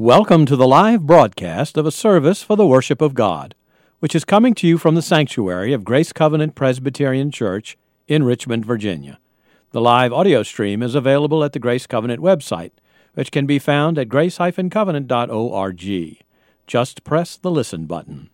Welcome to the live broadcast of a service for the worship of God, which is coming to you from the sanctuary of Grace Covenant Presbyterian Church in Richmond, Virginia. The live audio stream is available at the Grace Covenant website, which can be found at grace-covenant.org. Just press the listen button.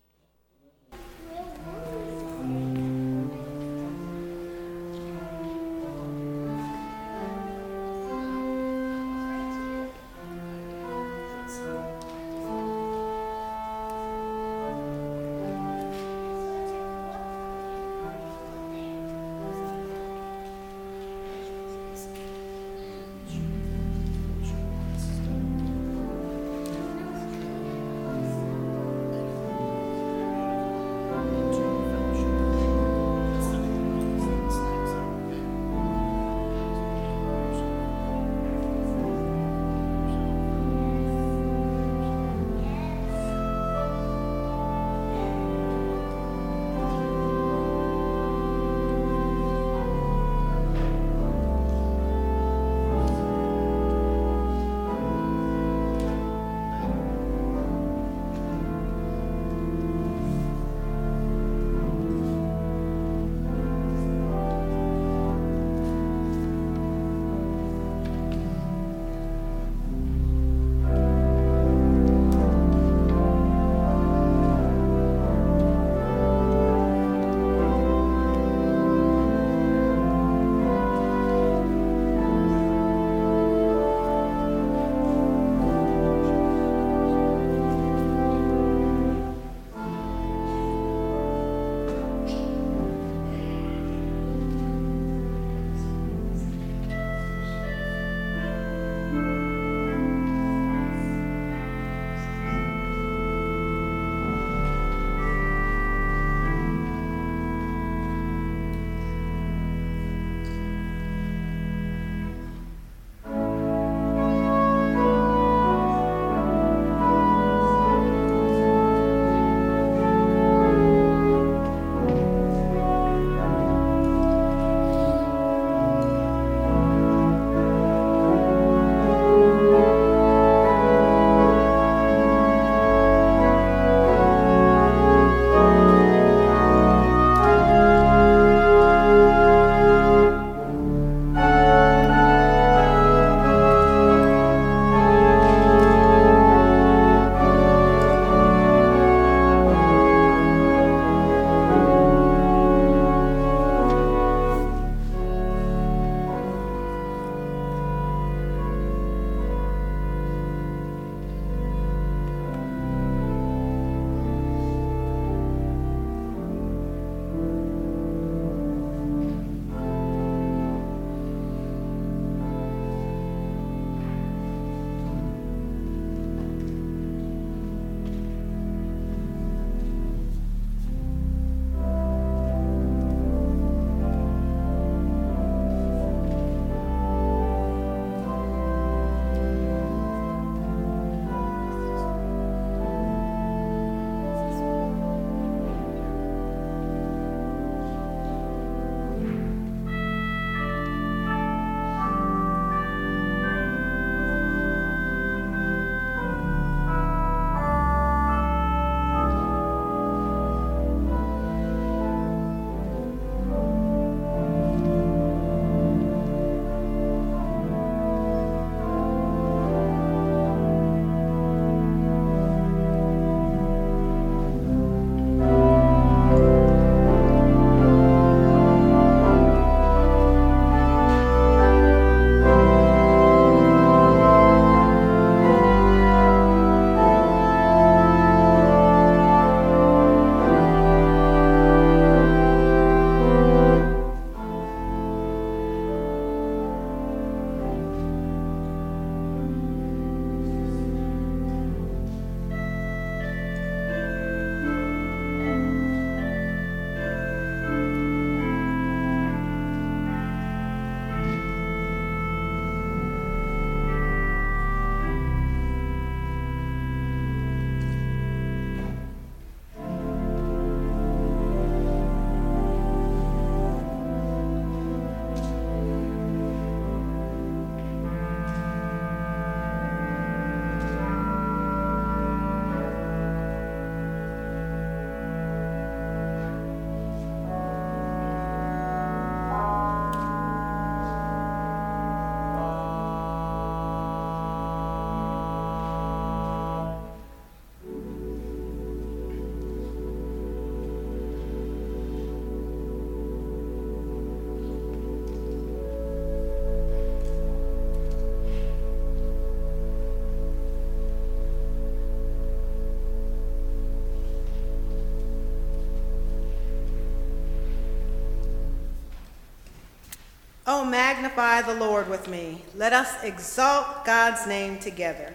Oh, magnify the Lord with me. Let us exalt God's name together.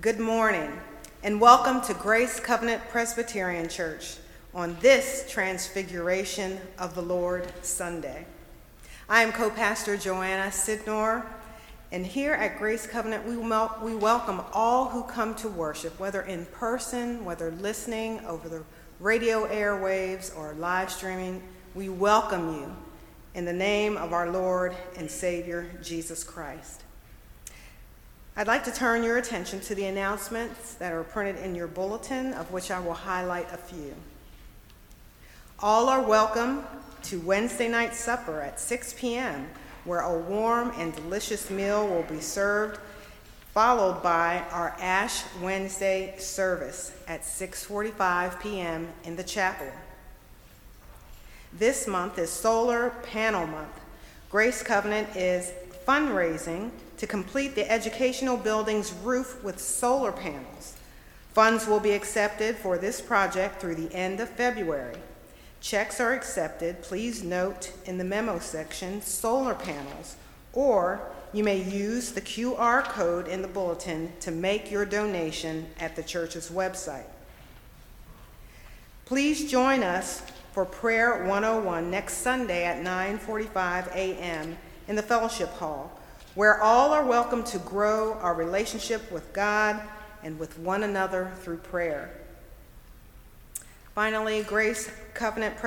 Good morning, and welcome to Grace Covenant Presbyterian Church on this Transfiguration of the Lord Sunday. I am co-pastor Joanna Sidnor, and here at Grace Covenant, we welcome all who come to worship, whether in person, whether listening over the radio airwaves or live streaming. We welcome you in the name of our Lord and Savior, Jesus Christ. I'd like to turn your attention to the announcements that are printed in your bulletin, of which I will highlight a few. All are welcome to Wednesday night supper at 6 p.m., where a warm and delicious meal will be served, followed by our Ash Wednesday service at 6:45 p.m. in the chapel. This month is Solar Panel Month. Grace Covenant is fundraising to complete the educational building's roof with solar panels. Funds will be accepted for this project through the end of February. Checks are accepted. Please note in the memo section, solar panels, or you may use the QR code in the bulletin to make your donation at the church's website. Please join us for Prayer 101 next Sunday at 9:45 a.m. in the Fellowship Hall, where all are welcome to grow our relationship with God and with one another through prayer. Finally, Grace Covenant's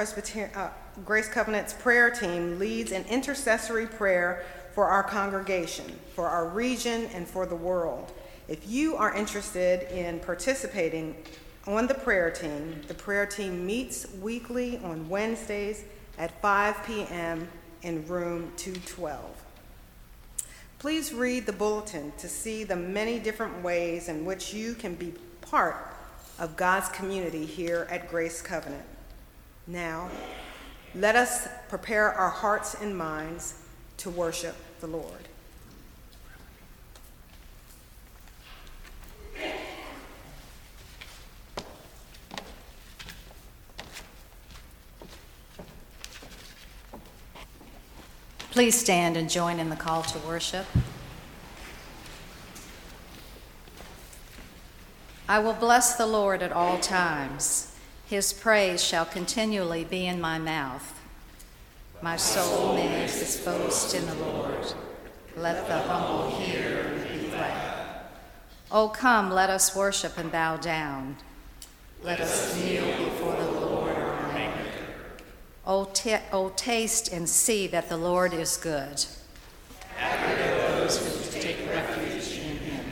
prayer team leads an intercessory prayer for our congregation, for our region, and for the world. If you are interested in participating on the prayer team meets weekly on Wednesdays at 5 p.m. in room 212. Please read the bulletin to see the many different ways in which you can be part of God's community here at Grace Covenant. Now, let us prepare our hearts and minds to worship the Lord. Please stand and join in the call to worship. I will bless the Lord at all times. His praise shall continually be in my mouth. My soul makes its boast in the Lord. Let the humble hear and be glad. O come, let us worship and bow down. Let us kneel before the Lord. O taste and see that the Lord is good. Happy are those who take refuge in him.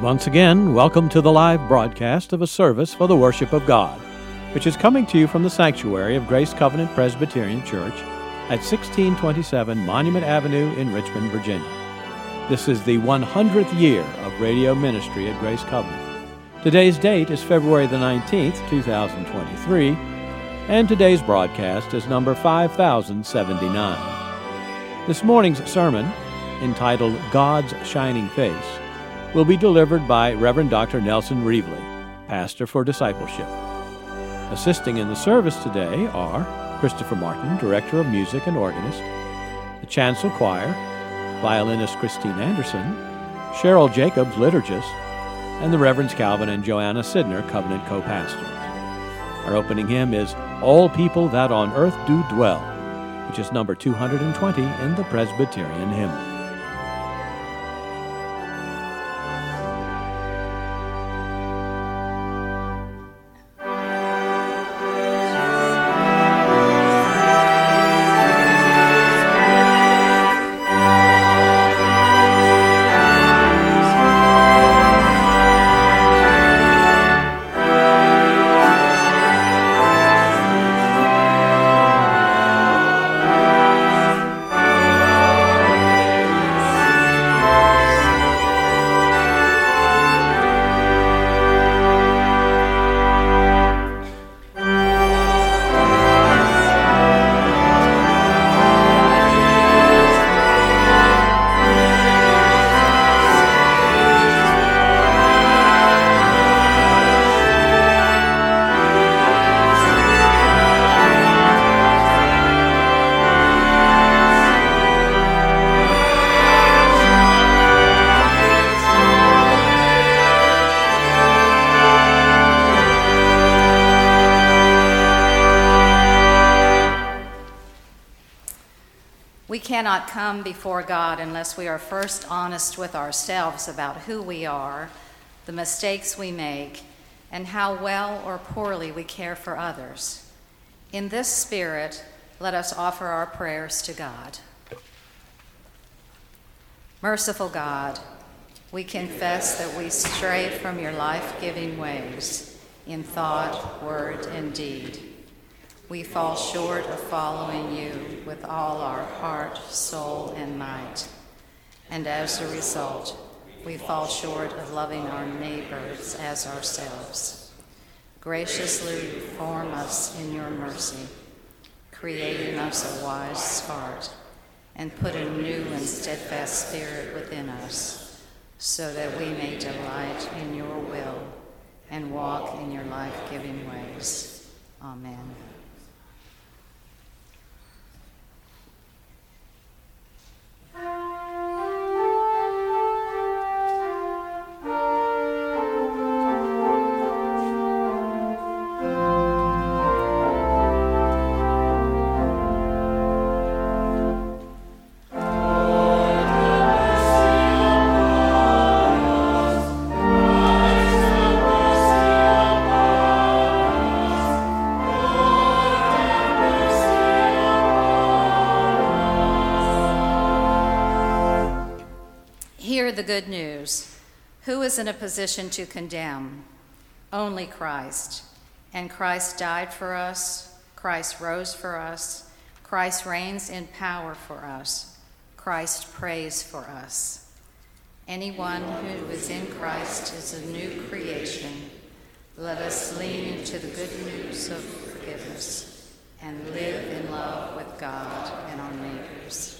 Once again, welcome to the live broadcast of a service for the worship of God, which is coming to you from the sanctuary of Grace Covenant Presbyterian Church at 1627 Monument Avenue in Richmond, Virginia. This is the 100th year of radio ministry at Grace Covenant. Today's date is February the 19th, 2023, and today's broadcast is number 5079. This morning's sermon, entitled God's Shining Face, will be delivered by Reverend Dr. Nelson Reveley, pastor for discipleship. Assisting in the service today are Christopher Martin, director of music and organist, the chancel choir, violinist Christine Anderson, Cheryl Jacobs, liturgist, and the Reverends Calvin and Joanna Sidnor, covenant co-pastors. Our opening hymn is All People That on Earth Do Dwell, which is number 220 in the Presbyterian hymn. We cannot come before God unless we are first honest with ourselves about who we are, the mistakes we make, and how well or poorly we care for others. In this spirit, let us offer our prayers to God. Merciful God, we confess that we stray from your life-giving ways in thought, word, and deed. We fall short of following you with all our heart, soul, and might. And as a result, we fall short of loving our neighbors as ourselves. Graciously form us in your mercy, create in us a wise heart, and put a new and steadfast spirit within us, so that we may delight in your will and walk in your life-giving ways. Amen. The good news. Who is in a position to condemn? Only Christ. And Christ died for us. Christ rose for us. Christ reigns in power for us. Christ prays for us. Anyone who is in Christ is a new creation. Let us lean into the good news of forgiveness and live in love with God and our neighbors.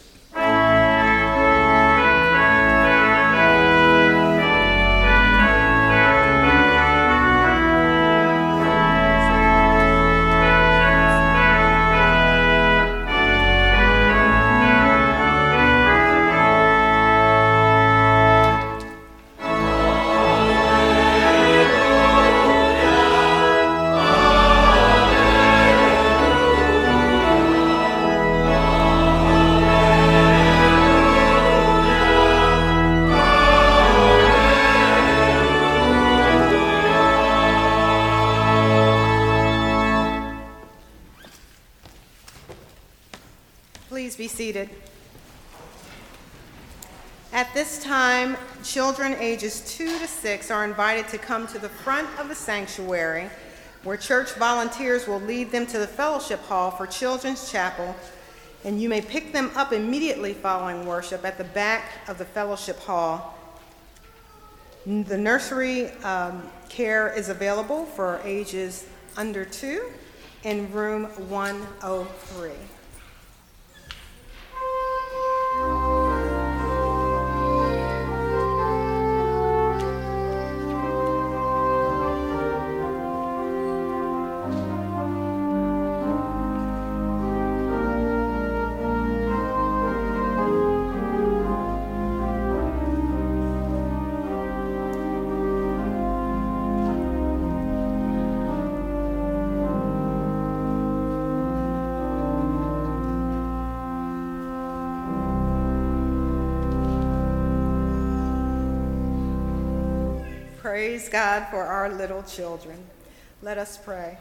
Seated. At this time, children ages 2 to 6 are invited to come to the front of the sanctuary, where church volunteers will lead them to the fellowship hall for children's chapel, and you may pick them up immediately following worship at the back of the fellowship hall. The nursery care is available for ages under 2 in room 103. Praise God for our little children. Let us pray.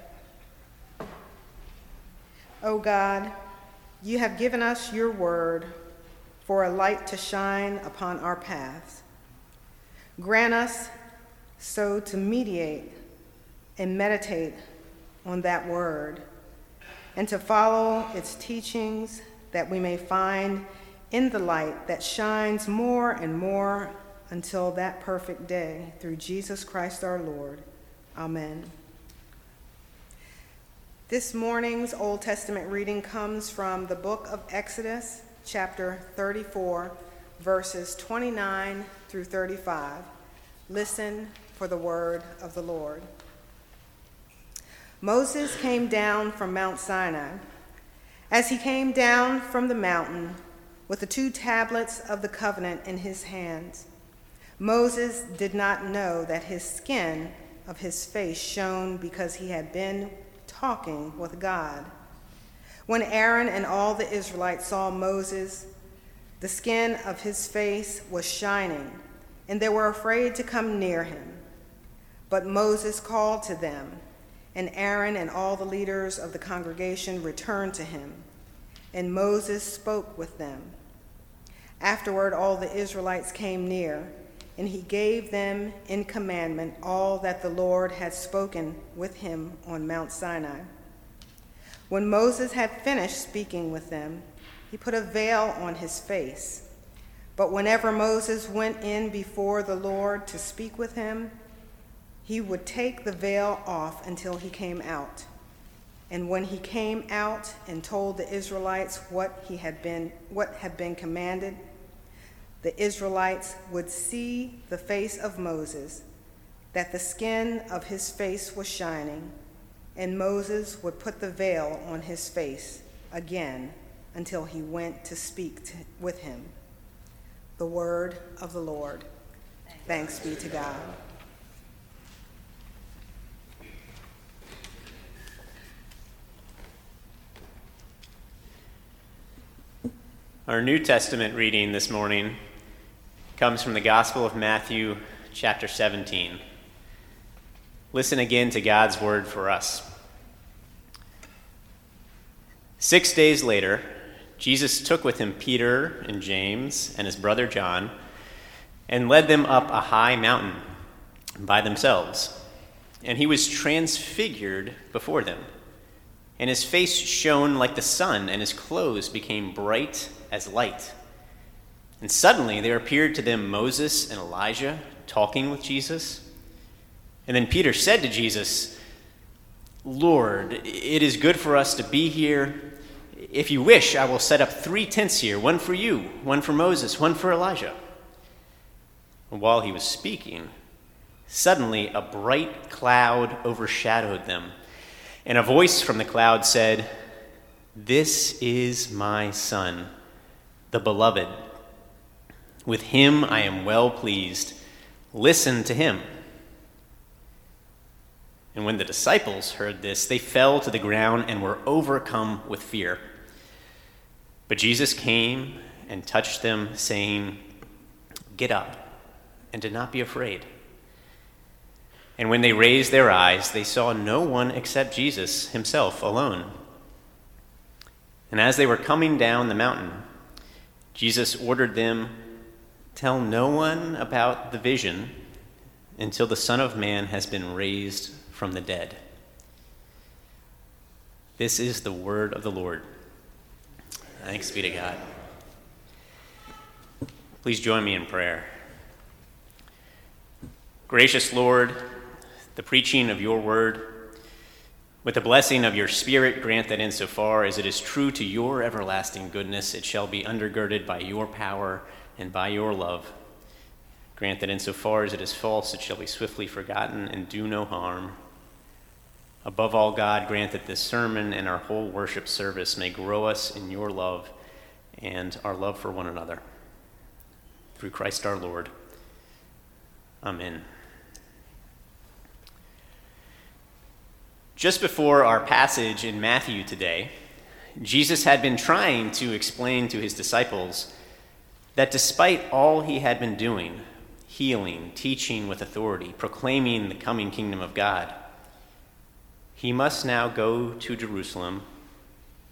O God, you have given us your word for a light to shine upon our paths. Grant us so to meditate and meditate on that word and to follow its teachings, that we may find in the light that shines more and more until that perfect day, through Jesus Christ our Lord. Amen. This morning's Old Testament reading comes from the book of Exodus, chapter 34, verses 29 through 35. Listen for the word of the Lord. Moses came down from Mount Sinai. As he came down from the mountain with the 2 tablets of the covenant in his hands, Moses did not know that his skin of his face shone because he had been talking with God. When Aaron and all the Israelites saw Moses, the skin of his face was shining, and they were afraid to come near him. But Moses called to them, and Aaron and all the leaders of the congregation returned to him, and Moses spoke with them. Afterward, all the Israelites came near, and he gave them in commandment all that the Lord had spoken with him on Mount Sinai. When Moses had finished speaking with them, he put a veil on his face. But whenever Moses went in before the Lord to speak with him, he would take the veil off until he came out. And when he came out and told the Israelites what had been commanded, the Israelites would see the face of Moses, that the skin of his face was shining, and Moses would put the veil on his face again until he went to speak with him. The word of the Lord. Thanks be to God. Our New Testament reading this morning comes from the Gospel of Matthew, chapter 17. Listen again to God's word for us. 6 days later, Jesus took with him Peter and James and his brother John and led them up a high mountain by themselves. And he was transfigured before them, and his face shone like the sun, and his clothes became bright as light. And suddenly there appeared to them Moses and Elijah talking with Jesus. And then Peter said to Jesus, "Lord, it is good for us to be here. If you wish, I will set up 3 tents here, one for you, one for Moses, one for Elijah." And while he was speaking, suddenly a bright cloud overshadowed them, and a voice from the cloud said, "This is my Son, the Beloved. With him I am well pleased. Listen to him." And when the disciples heard this, they fell to the ground and were overcome with fear. But Jesus came and touched them, saying, "Get up and do not be afraid." And when they raised their eyes, they saw no one except Jesus himself alone. And as they were coming down the mountain, Jesus ordered them, "Tell no one about the vision until the Son of Man has been raised from the dead." This is the word of the Lord. Thanks be to God. Please join me in prayer. Gracious Lord, the preaching of your word, with the blessing of your Spirit, grant that insofar as it is true to your everlasting goodness, it shall be undergirded by your power and by your love. Grant that insofar as it is false, it shall be swiftly forgotten and do no harm. Above all, God, grant that this sermon and our whole worship service may grow us in your love and our love for one another. Through Christ our Lord. Amen. Just before our passage in Matthew today, Jesus had been trying to explain to his disciples that despite all he had been doing, healing, teaching with authority, proclaiming the coming kingdom of God, he must now go to Jerusalem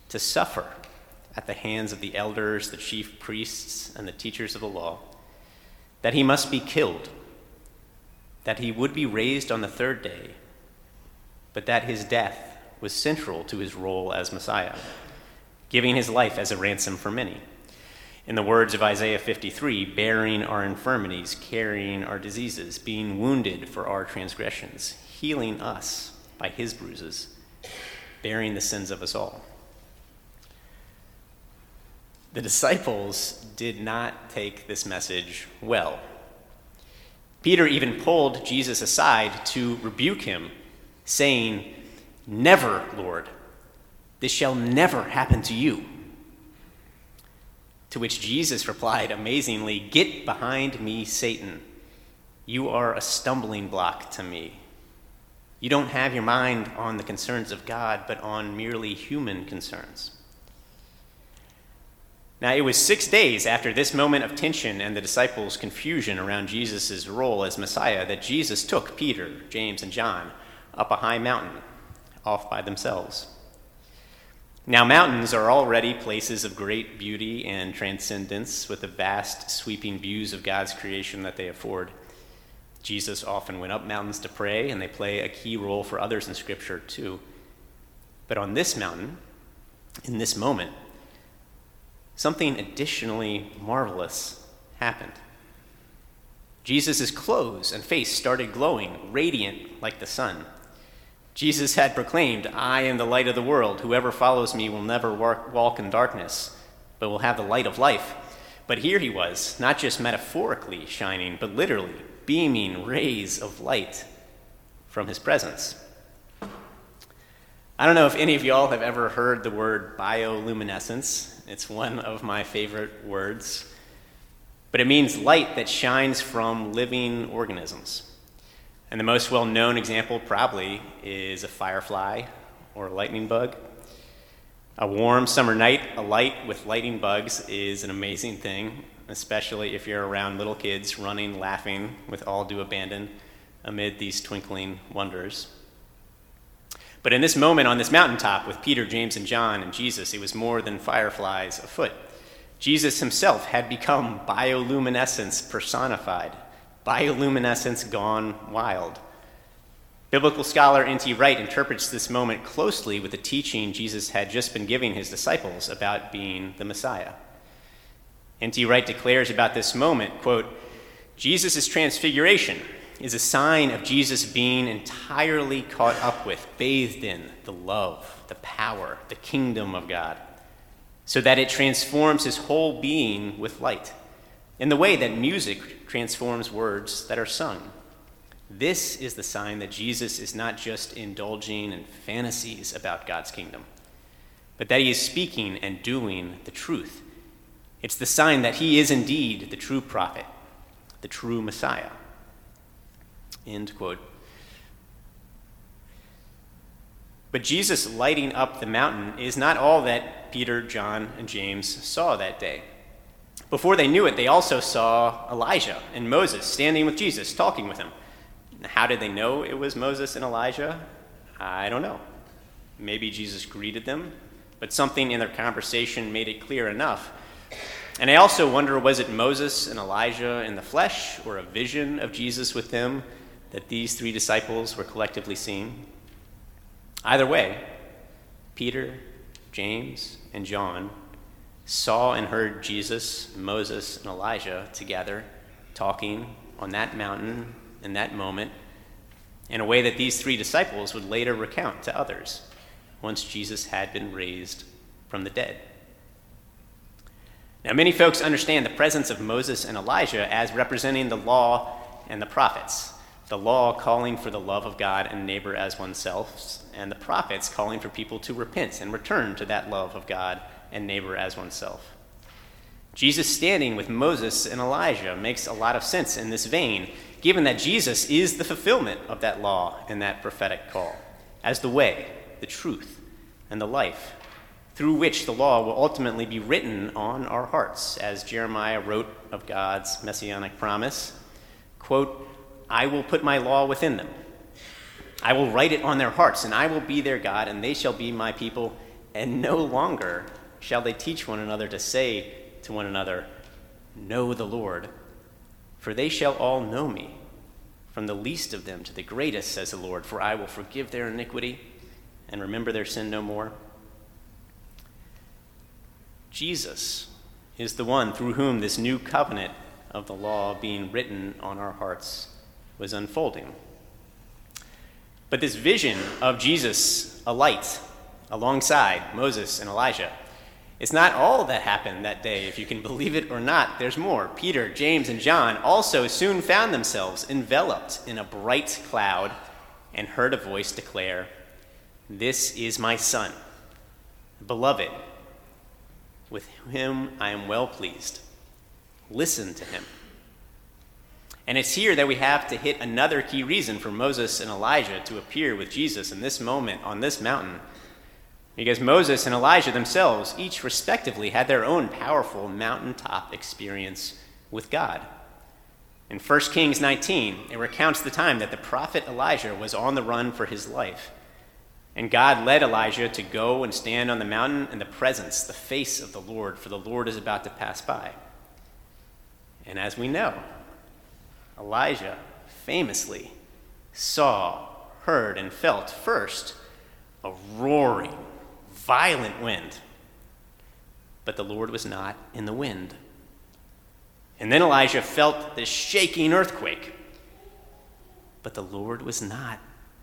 to suffer at the hands of the elders, the chief priests, and the teachers of the law, that he must be killed, that he would be raised on the 3rd day, but that his death was central to his role as Messiah, giving his life as a ransom for many. In the words of Isaiah 53, bearing our infirmities, carrying our diseases, being wounded for our transgressions, healing us by his bruises, bearing the sins of us all. The disciples did not take this message well. Peter even pulled Jesus aside to rebuke him, saying, "Never, Lord, this shall never happen to you." To which Jesus replied amazingly, "Get behind me, Satan. You are a stumbling block to me. You don't have your mind on the concerns of God, but on merely human concerns." Now, it was 6 days after this moment of tension and the disciples' confusion around Jesus' role as Messiah that Jesus took Peter, James, and John up a high mountain, off by themselves. Now, mountains are already places of great beauty and transcendence with the vast, sweeping views of God's creation that they afford. Jesus often went up mountains to pray, and they play a key role for others in Scripture, too. But on this mountain, in this moment, something additionally marvelous happened. Jesus' clothes and face started glowing, radiant like the sun. Jesus had proclaimed, "I am the light of the world. Whoever follows me will never walk in darkness, but will have the light of life." But here he was, not just metaphorically shining, but literally beaming rays of light from his presence. I don't know if any of y'all have ever heard the word bioluminescence. It's one of my favorite words. But it means light that shines from living organisms. And the most well-known example probably is a firefly or a lightning bug. A warm summer night alight with lightning bugs is an amazing thing, especially if you're around little kids running, laughing with all due abandon amid these twinkling wonders. But in this moment on this mountaintop with Peter, James, and John and Jesus, it was more than fireflies afoot. Jesus himself had become bioluminescence personified. Bioluminescence gone wild. Biblical scholar N.T. Wright interprets this moment closely with the teaching Jesus had just been giving his disciples about being the Messiah. N.T. Wright declares about this moment, quote, "Jesus' transfiguration is a sign of Jesus being entirely caught up with, bathed in the love, the power, the kingdom of God, so that it transforms his whole being with light, in the way that music transforms words that are sung. This is the sign that Jesus is not just indulging in fantasies about God's kingdom, but that he is speaking and doing the truth. It's the sign that he is indeed the true prophet, the true Messiah." End quote. But Jesus lighting up the mountain is not all that Peter, John, and James saw that day. Before they knew it, they also saw Elijah and Moses standing with Jesus, talking with him. How did they know it was Moses and Elijah? I don't know. Maybe Jesus greeted them, but something in their conversation made it clear enough. And I also wonder, was it Moses and Elijah in the flesh or a vision of Jesus with them that these three disciples were collectively seeing? Either way, Peter, James, and John saw and heard Jesus, Moses, and Elijah together talking on that mountain in that moment in a way that these three disciples would later recount to others once Jesus had been raised from the dead. Now, many folks understand the presence of Moses and Elijah as representing the law and the prophets, the law calling for the love of God and neighbor as oneself, and the prophets calling for people to repent and return to that love of God and neighbor as oneself. Jesus standing with Moses and Elijah makes a lot of sense in this vein, given that Jesus is the fulfillment of that law and that prophetic call, as the way, the truth, and the life, through which the law will ultimately be written on our hearts, as Jeremiah wrote of God's messianic promise, quote, "I will put my law within them. I will write it on their hearts, and I will be their God, and they shall be my people, and no longer shall they teach one another to say to one another, 'Know the Lord,' for they shall all know me, from the least of them to the greatest, says the Lord, for I will forgive their iniquity and remember their sin no more." Jesus is the one through whom this new covenant of the law being written on our hearts was unfolding. But this vision of Jesus alight alongside Moses and Elijah, it's not all that happened that day, if you can believe it or not. There's more. Peter, James, and John also soon found themselves enveloped in a bright cloud and heard a voice declare, "This is my son, beloved. With him I am well pleased. Listen to him." And it's here that we have to hit another key reason for Moses and Elijah to appear with Jesus in this moment on this mountain. Because Moses and Elijah themselves each respectively had their own powerful mountaintop experience with God. In 1 Kings 19, it recounts the time that the prophet Elijah was on the run for his life. And God led Elijah to go and stand on the mountain in the presence, the face of the Lord, for the Lord is about to pass by. And as we know, Elijah famously saw, heard, and felt first a roaring, violent wind. But the Lord was not in the wind. And then Elijah felt this shaking earthquake. But the Lord was not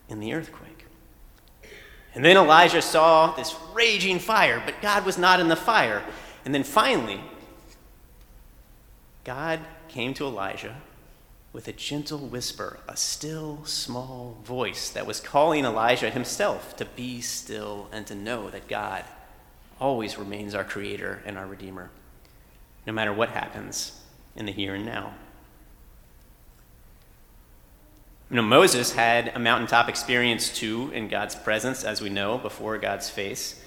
in the earthquake. And then Elijah saw this raging fire, but God was not in the fire. And then finally, God came to Elijah with a gentle whisper, a still, small voice that was calling Elijah himself to be still and to know that God always remains our creator and our redeemer, no matter what happens in the here and now. You know, Moses had a mountaintop experience too in God's presence, as we know, before God's face,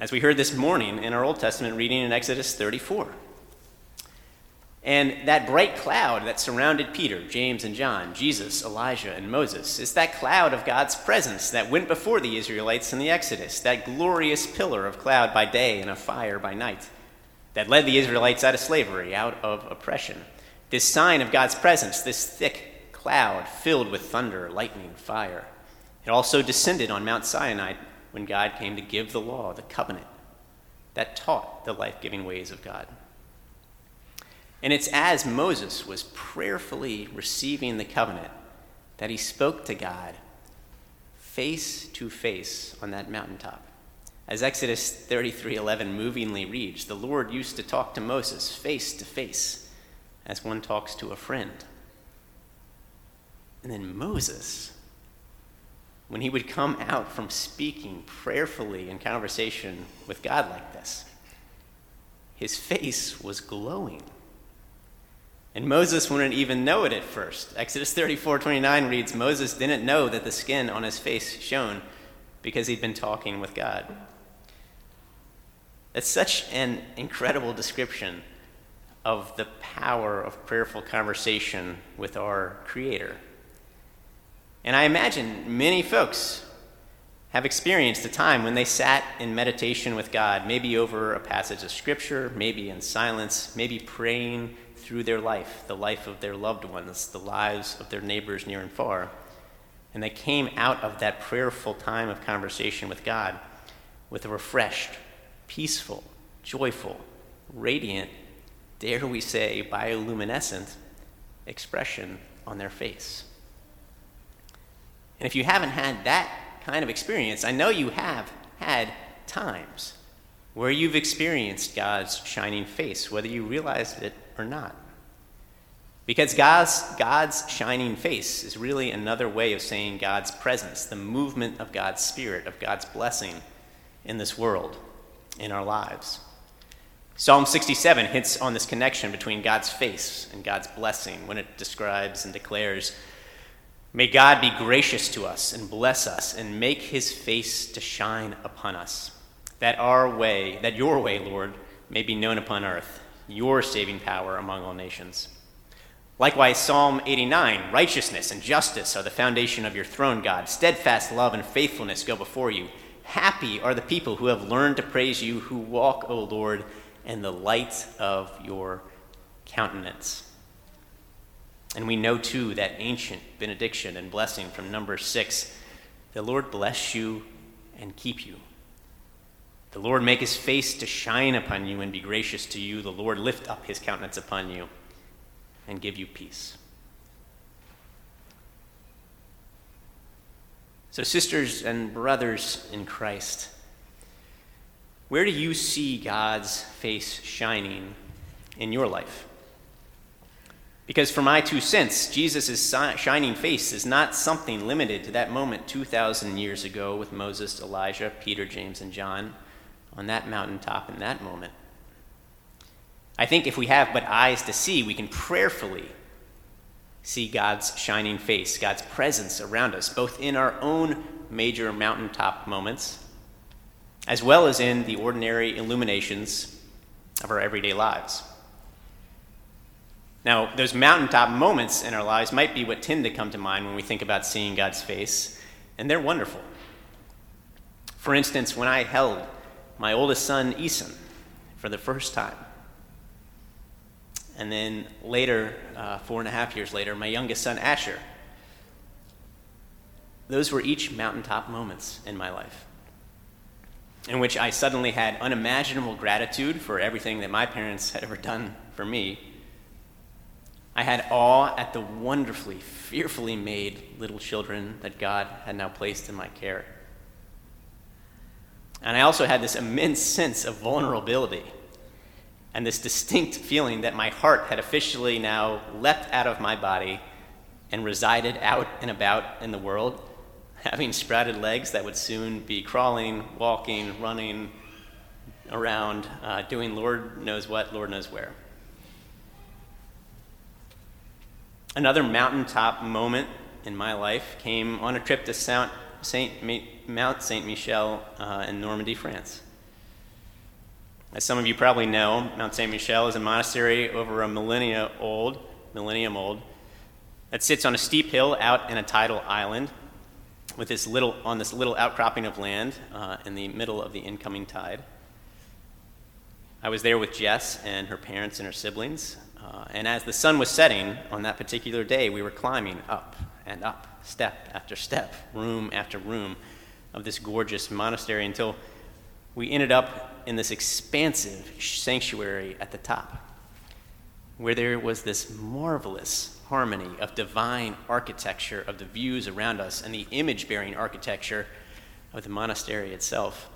as we heard this morning in our Old Testament reading in Exodus 34. And that bright cloud that surrounded Peter, James, and John, Jesus, Elijah, and Moses, is that cloud of God's presence that went before the Israelites in the Exodus, that glorious pillar of cloud by day and of fire by night, that led the Israelites out of slavery, out of oppression. This sign of God's presence, this thick cloud filled with thunder, lightning, fire. It also descended on Mount Sinai when God came to give the law, the covenant, that taught the life-giving ways of God. And it's as Moses was prayerfully receiving the covenant that he spoke to God face to face on that mountaintop. As Exodus 33:11 movingly reads, the Lord used to talk to Moses face to face as one talks to a friend. And then Moses, when he would come out from speaking prayerfully in conversation with God like this, his face was glowing. And Moses wouldn't even know it at first. Exodus 34:29 reads, Moses didn't know that the skin on his face shone because he'd been talking with God. That's such an incredible description of the power of prayerful conversation with our Creator. And I imagine many folks have experienced a time when they sat in meditation with God, maybe over a passage of Scripture, maybe in silence, maybe praying through their life, the life of their loved ones, the lives of their neighbors near and far. And they came out of that prayerful time of conversation with God with a refreshed, peaceful, joyful, radiant, dare we say, bioluminescent expression on their face. And if you haven't had that kind of experience, I know you have had times where you've experienced God's shining face, whether you realized it or not. Because God's shining face is really another way of saying God's presence, the movement of God's Spirit, of God's blessing in this world, in our lives. Psalm 67 hints on this connection between God's face and God's blessing when it describes and declares, "May God be gracious to us and bless us and make his face to shine upon us, that your way, Lord, may be known upon earth, your saving power among all nations." Likewise, Psalm 89, righteousness and justice are the foundation of your throne, God. Steadfast love and faithfulness go before you. Happy are the people who have learned to praise you, who walk, O Lord, in the light of your countenance. And we know, too, that ancient benediction and blessing from Numbers 6. The Lord bless you and keep you. The Lord make his face to shine upon you and be gracious to you. The Lord lift up his countenance upon you and give you peace. So, sisters and brothers in Christ, where do you see God's face shining in your life? Because for my two cents, Jesus' shining face is not something limited to that moment 2,000 years ago with Moses, Elijah, Peter, James, and John on that mountaintop in that moment. I think if we have but eyes to see, we can prayerfully see God's shining face, God's presence around us, both in our own major mountaintop moments, as well as in the ordinary illuminations of our everyday lives. Now, those mountaintop moments in our lives might be what tend to come to mind when we think about seeing God's face, and they're wonderful. For instance, when I held my oldest son, Eason, for the first time, and then later, 4.5 years later, my youngest son, Asher. Those were each mountaintop moments in my life in which I suddenly had unimaginable gratitude for everything that my parents had ever done for me. I had awe at the wonderfully, fearfully made little children that God had now placed in my care. And I also had this immense sense of vulnerability and this distinct feeling that my heart had officially now leapt out of my body and resided out and about in the world, having sprouted legs that would soon be crawling, walking, running around, doing Lord knows what, Lord knows where. Another mountaintop moment in my life came on a trip to Mount Saint-Michel in Normandy, France. As some of you probably know, Mount Saint-Michel is a monastery over a millennium old, that sits on a steep hill out in a tidal island with this little outcropping of land in the middle of the incoming tide. I was there with Jess and her parents and her siblings, and as the sun was setting on that particular day, we were climbing up and up, step after step, room after room of this gorgeous monastery until we ended up in this expansive sanctuary at the top, where there was this marvelous harmony of divine architecture of the views around us and the image-bearing architecture of the monastery itself.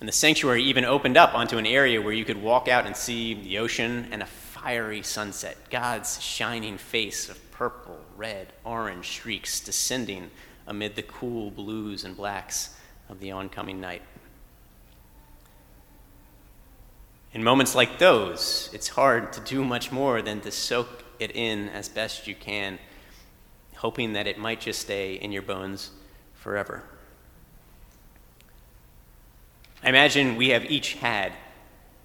And the sanctuary even opened up onto an area where you could walk out and see the ocean and a fiery sunset, God's shining face of purple, red, orange streaks descending amid the cool blues and blacks of the oncoming night. In moments like those, it's hard to do much more than to soak it in as best you can, hoping that it might just stay in your bones forever. I imagine we have each had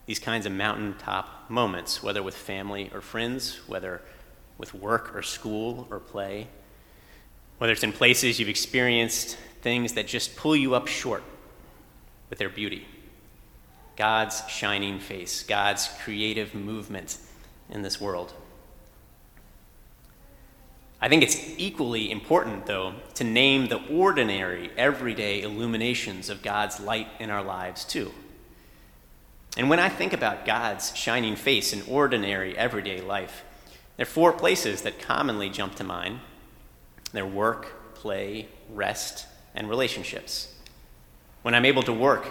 these kinds of mountaintop moments, whether with family or friends, whether with work or school or play, whether it's in places you've experienced things that just pull you up short with their beauty. God's shining face, God's creative movement in this world. I think it's equally important, though, to name the ordinary, everyday illuminations of God's light in our lives, too. And when I think about God's shining face in ordinary, everyday life, there are four places that commonly jump to mind. They're work, play, rest, and relationships. When I'm able to work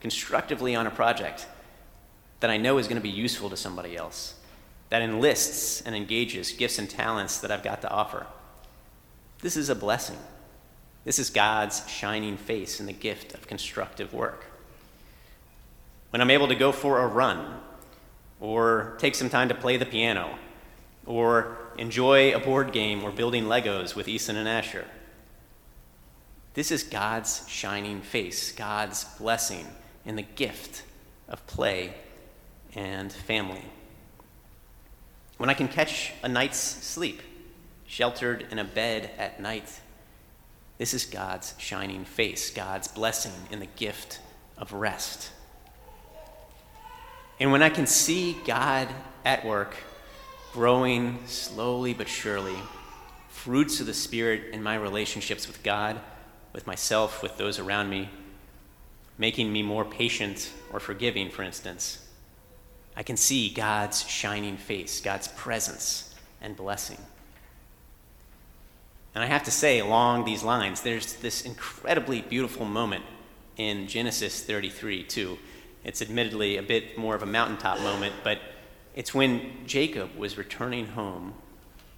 constructively on a project that I know is going to be useful to somebody else, that enlists and engages gifts and talents that I've got to offer. This is a blessing. This is God's shining face in the gift of constructive work. When I'm able to go for a run, or take some time to play the piano, or enjoy a board game or building Legos with Eason and Asher, this is God's shining face, God's blessing in the gift of play and family. When I can catch a night's sleep, sheltered in a bed at night, this is God's shining face, God's blessing in the gift of rest. And when I can see God at work, growing slowly but surely, fruits of the Spirit in my relationships with God, with myself, with those around me, making me more patient or forgiving, for instance, I can see God's shining face, God's presence and blessing. And I have to say, along these lines, there's this incredibly beautiful moment in Genesis 33, too. It's admittedly a bit more of a mountaintop moment, but it's when Jacob was returning home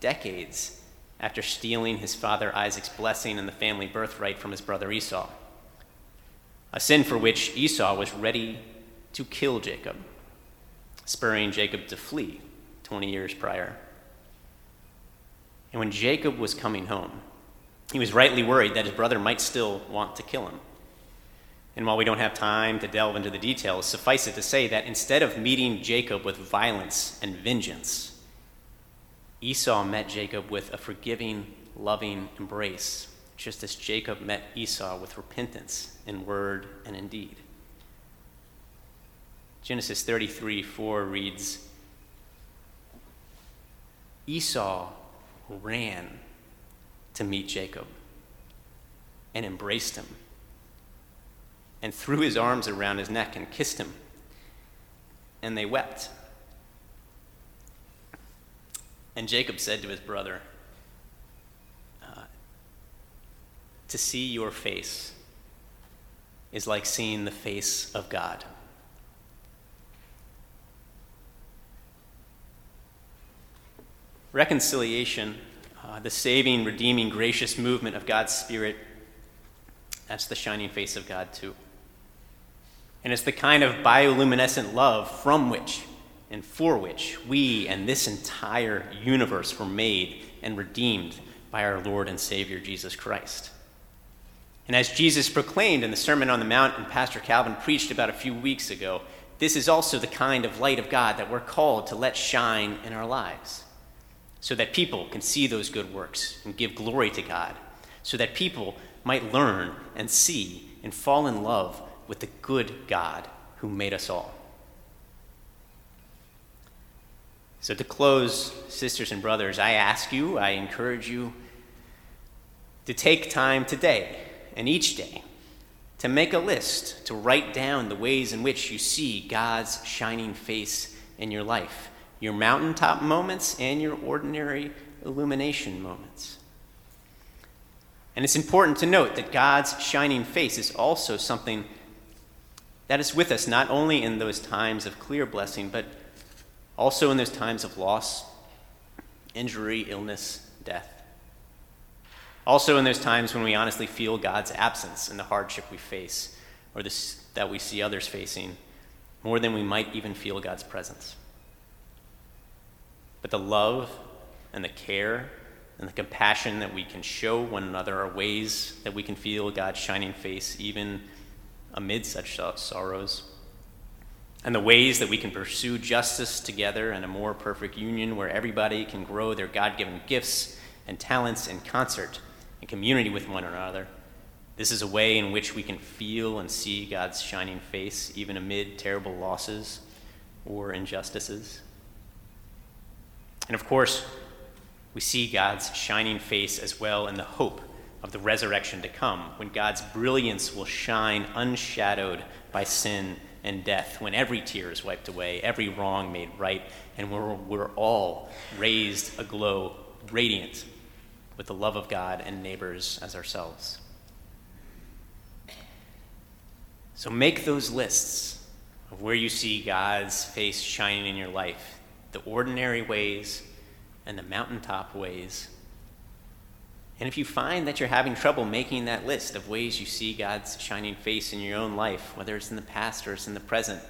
decades after stealing his father Isaac's blessing and the family birthright from his brother Esau, a sin for which Esau was ready to kill Jacob, spurring Jacob to flee 20 years prior. And when Jacob was coming home, he was rightly worried that his brother might still want to kill him. And while we don't have time to delve into the details, suffice it to say that instead of meeting Jacob with violence and vengeance, Esau met Jacob with a forgiving, loving embrace, just as Jacob met Esau with repentance in word and in deed. Genesis 33:4 reads, Esau ran to meet Jacob and embraced him and threw his arms around his neck and kissed him, and they wept. And Jacob said to his brother, to see your face is like seeing the face of God. Reconciliation, the saving, redeeming, gracious movement of God's Spirit, that's the shining face of God too. And it's the kind of bioluminescent love from which and for which we and this entire universe were made and redeemed by our Lord and Savior, Jesus Christ. And as Jesus proclaimed in the Sermon on the Mount and Pastor Calvin preached about a few weeks ago, this is also the kind of light of God that we're called to let shine in our lives, so that people can see those good works and give glory to God, so that people might learn and see and fall in love with the good God who made us all. So to close, sisters and brothers, I ask you, I encourage you to take time today and each day to make a list, to write down the ways in which you see God's shining face in your life, your mountaintop moments and your ordinary illumination moments. And it's important to note that God's shining face is also something that is with us not only in those times of clear blessing, but also in those times of loss, injury, illness, death. Also in those times when we honestly feel God's absence in the hardship we face or this, that we see others facing, more than we might even feel God's presence. But the love and the care and the compassion that we can show one another are ways that we can feel God's shining face even amid such sorrows. And the ways that we can pursue justice together and a more perfect union where everybody can grow their God-given gifts and talents in concert and community with one another. This is a way in which we can feel and see God's shining face even amid terrible losses or injustices. And of course, we see God's shining face as well in the hope of the resurrection to come, when God's brilliance will shine unshadowed by sin and death, when every tear is wiped away, every wrong made right, and we're all raised aglow, radiant with the love of God and neighbors as ourselves. So make those lists of where you see God's face shining in your life, the ordinary ways and the mountaintop ways. And if you find that you're having trouble making that list of ways you see God's shining face in your own life, whether it's in the past or it's in the present,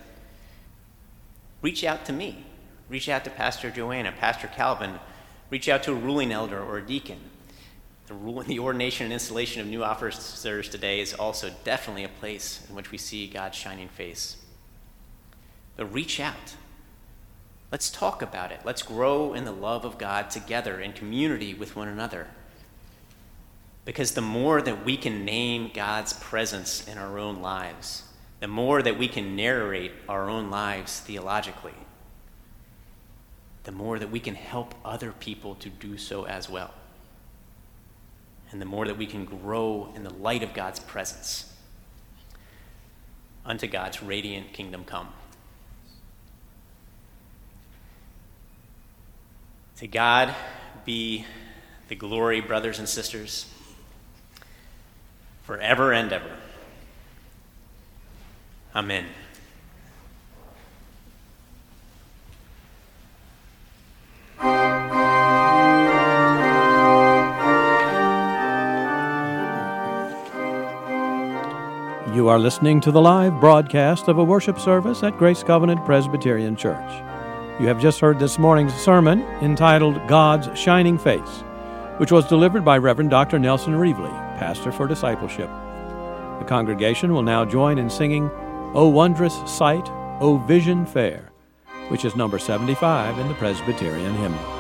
reach out to me. Reach out to Pastor Joanna, Pastor Calvin. Reach out to a ruling elder or a deacon. The ordination and installation of new officers today is also definitely a place in which we see God's shining face. But reach out. Let's talk about it. Let's grow in the love of God together in community with one another. Because the more that we can name God's presence in our own lives, the more that we can narrate our own lives theologically, the more that we can help other people to do so as well. And the more that we can grow in the light of God's presence unto God's radiant kingdom come. To God be the glory, brothers and sisters, forever and ever. Amen. You are listening to the live broadcast of a worship service at Grace Covenant Presbyterian Church. You have just heard this morning's sermon entitled God's Shining Face, which was delivered by Reverend Dr. Nelson Reveley, pastor for discipleship. The congregation will now join in singing "O Wondrous Sight, O Vision Fair," which is number 75 in the Presbyterian hymnal.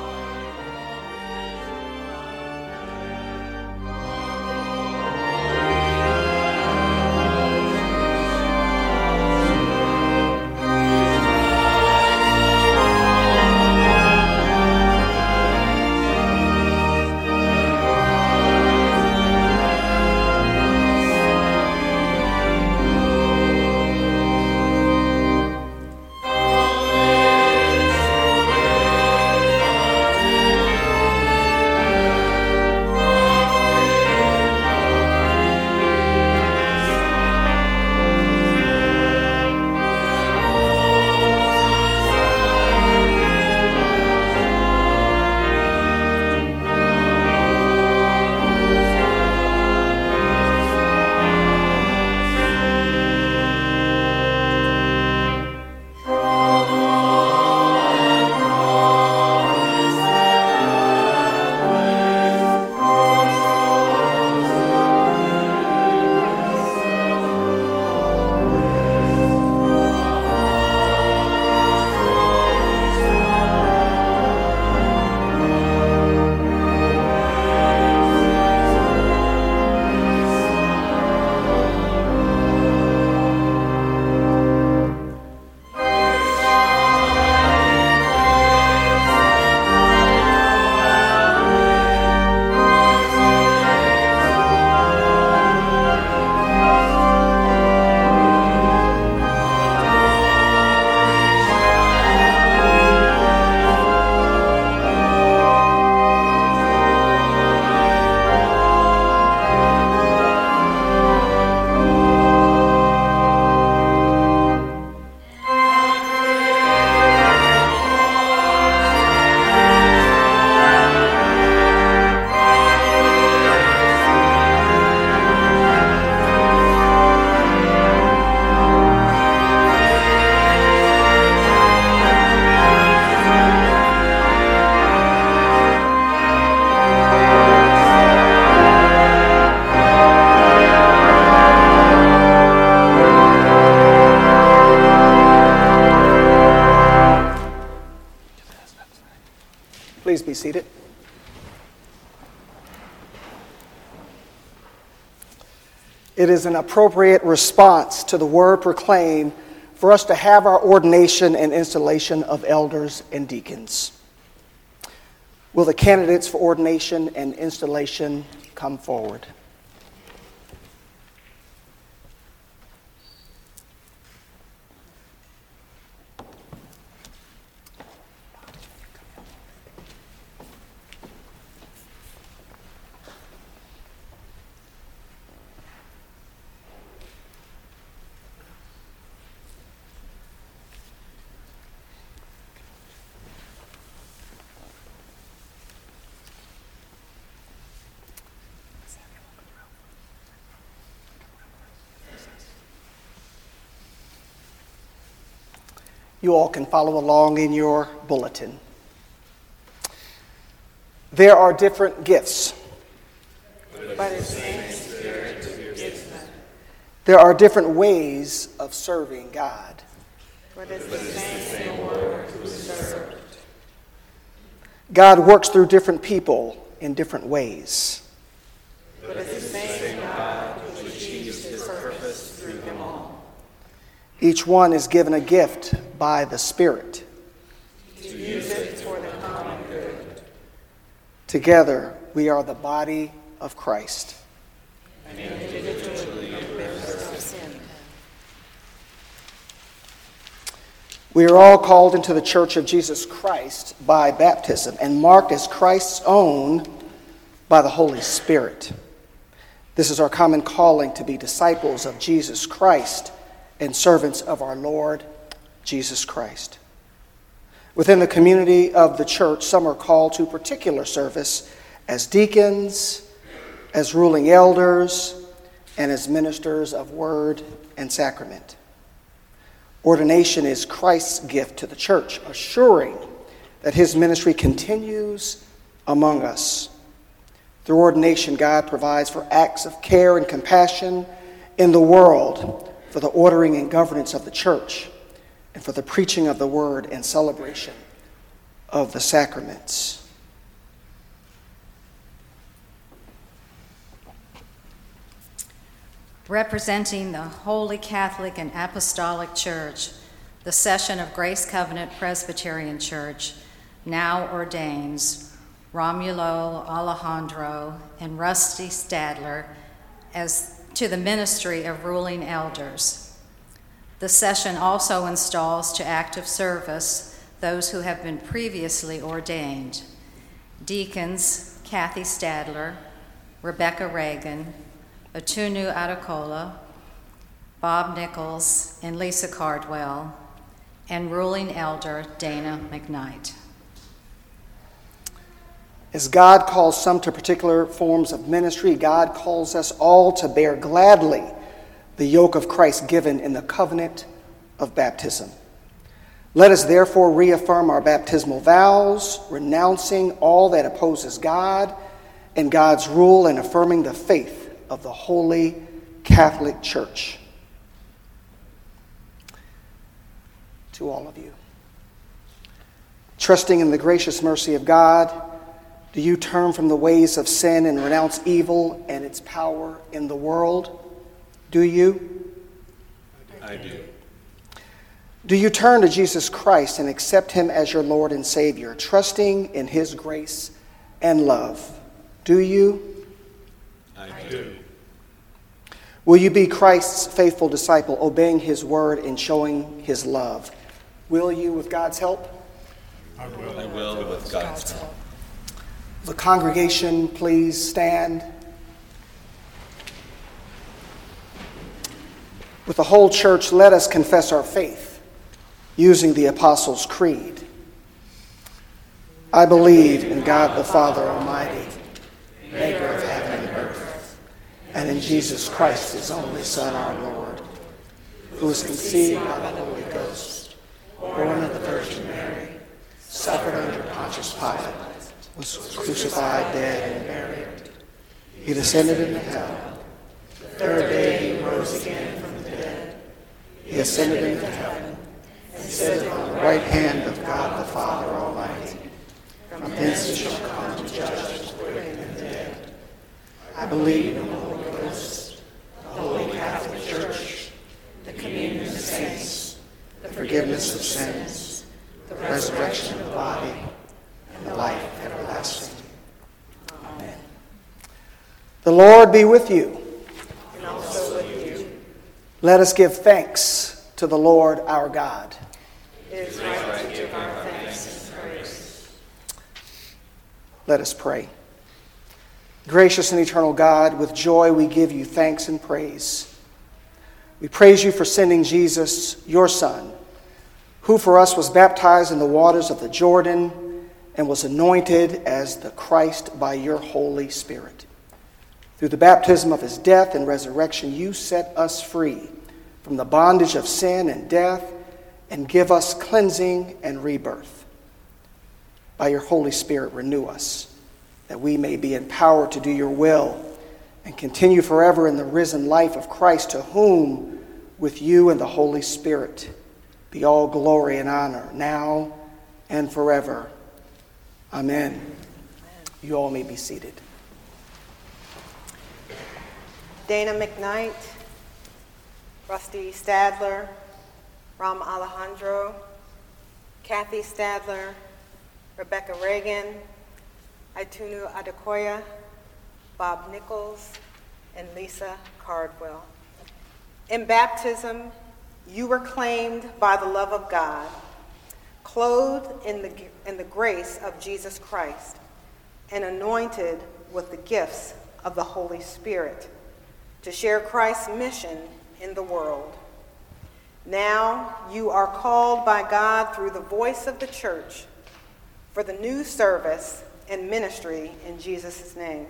Please be seated. It is an appropriate response to the word proclaimed for us to have our ordination and installation of elders and deacons. Will the candidates for ordination and installation come forward? You all can follow along in your bulletin. There are different gifts. But the same Spirit who gives them. There are different ways of serving God. But it's the same Lord who served. God works through different people in different ways. But it's the same God who achieves his purpose through them all. Each one is given a gift by the Spirit, to use it for the common good. Together, we are the body of Christ. And individually members of sin. We are all called into the Church of Jesus Christ by baptism and marked as Christ's own by the Holy Spirit. This is our common calling to be disciples of Jesus Christ and servants of our Lord Jesus Christ. Within the community of the church, some are called to particular service as deacons, as ruling elders, and as ministers of word and sacrament. Ordination is Christ's gift to the church, assuring that his ministry continues among us. Through ordination, God provides for acts of care and compassion in the world for the ordering and governance of the church and for the preaching of the word and celebration of the sacraments. Representing the Holy Catholic and Apostolic Church, the session of Grace Covenant Presbyterian Church now ordains Romulo Alejandro and Rusty Stadler as to the ministry of ruling elders. The session also installs to active service those who have been previously ordained: deacons Kathy Stadler, Rebecca Reagan, Itunu Adekoya, Bob Nichols, and Lisa Cardwell, and ruling elder Dana McKnight. As God calls some to particular forms of ministry, God calls us all to bear gladly the yoke of Christ given in the covenant of baptism. Let us therefore reaffirm our baptismal vows, renouncing all that opposes God and God's rule, and affirming the faith of the Holy Catholic Church. To all of you, trusting in the gracious mercy of God, do you turn from the ways of sin and renounce evil and its power in the world? Do you? I do. Do you turn to Jesus Christ and accept him as your Lord and Savior, trusting in his grace and love? Do you? I do. Will you be Christ's faithful disciple, obeying his word and showing his love? Will you, with God's help? I will with God's help. The congregation, please stand. With the whole church, let us confess our faith using the Apostles' Creed. I believe in God the Father Almighty, maker of heaven and earth, and in Jesus Christ, his only Son, our Lord, who was conceived by the Holy Ghost, born of the Virgin Mary, suffered under Pontius Pilate, was crucified, dead, and buried. He descended into hell. The third day he rose again from the dead. He ascended into heaven and sitteth on the right hand of God the Father Almighty. From thence he shall come to judge the quick and the dead. I believe in the Holy Ghost, the Holy Catholic Church, the communion of saints, the forgiveness of sins, the resurrection of the body, and the life everlasting. Amen. The Lord be with you. And also with you. Let us give thanks to the Lord our God. It is right to give our thanks and praise. Let us pray. Gracious and eternal God, with joy we give you thanks and praise. We praise you for sending Jesus, your Son, who for us was baptized in the waters of the Jordan and was anointed as the Christ by your Holy Spirit. Through the baptism of his death and resurrection, you set us free from the bondage of sin and death and give us cleansing and rebirth. By your Holy Spirit, renew us, that we may be empowered to do your will and continue forever in the risen life of Christ, to whom, with you and the Holy Spirit, be all glory and honor, now and forever. Amen. Amen. You all may be seated. Dana McKnight, Rusty Stadler, Ram Alejandro, Kathy Stadler, Rebecca Reagan, Itunu Adekoya, Bob Nichols, and Lisa Cardwell. In baptism, you were claimed by the love of God, clothed in the grace of Jesus Christ, and anointed with the gifts of the Holy Spirit to share Christ's mission in the world. Now you are called by God through the voice of the church for the new service and ministry in Jesus' name.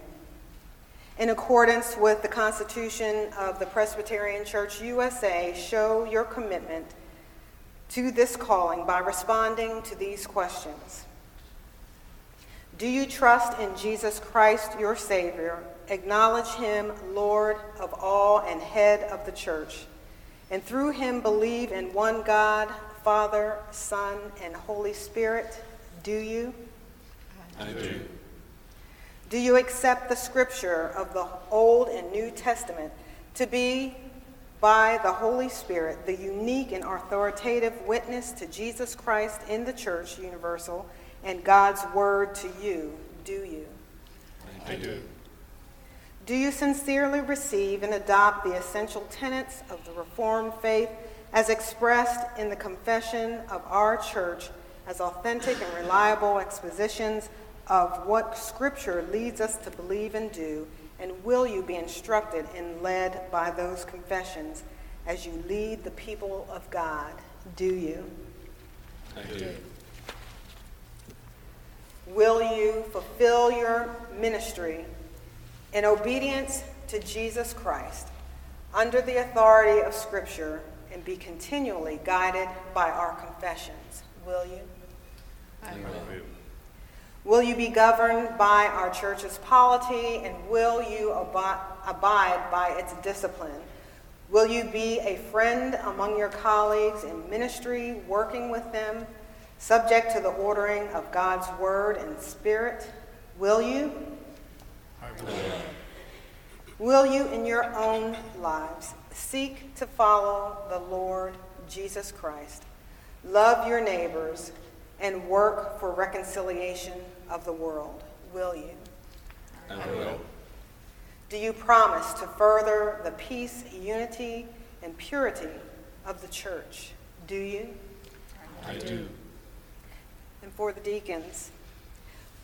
In accordance with the Constitution of the Presbyterian Church USA, show your commitment to this calling by responding to these questions. Do you trust in Jesus Christ, your Savior? Acknowledge him, Lord of all and head of the church, and through him believe in one God, Father, Son, and Holy Spirit. Do you? I do. Do you accept the scripture of the Old and New Testament to be, by the Holy Spirit, the unique and authoritative witness to Jesus Christ in the Church Universal and God's word to you? Do you? I do. Do you sincerely receive and adopt the essential tenets of the Reformed faith as expressed in the confession of our church as authentic and reliable expositions of what Scripture leads us to believe and do? And will you be instructed and led by those confessions as you lead the people of God? Do you? I do. Will you fulfill your ministry in obedience to Jesus Christ under the authority of Scripture and be continually guided by our confessions? Will you? I will. Will you be governed by our church's polity, and will you abide by its discipline? Will you be a friend among your colleagues in ministry, working with them, subject to the ordering of God's word and spirit? Will you? I will. Will you, in your own lives, seek to follow the Lord Jesus Christ, love your neighbors, and work for reconciliation of the world? Will you? I will. Do you promise to further the peace, unity, and purity of the church? Do you? I do. And for the deacons,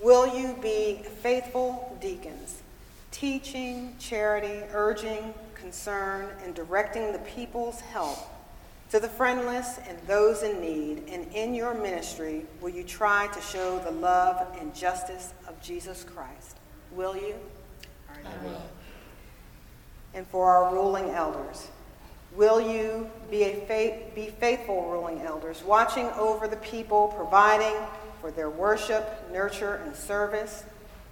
will you be faithful deacons, teaching, charity, urging, concern, and directing the people's help to the friendless and those in need, and in your ministry, will you try to show the love and justice of Jesus Christ? Will you? I will. And for our ruling elders, will you be faithful ruling elders, watching over the people, providing for their worship, nurture, and service?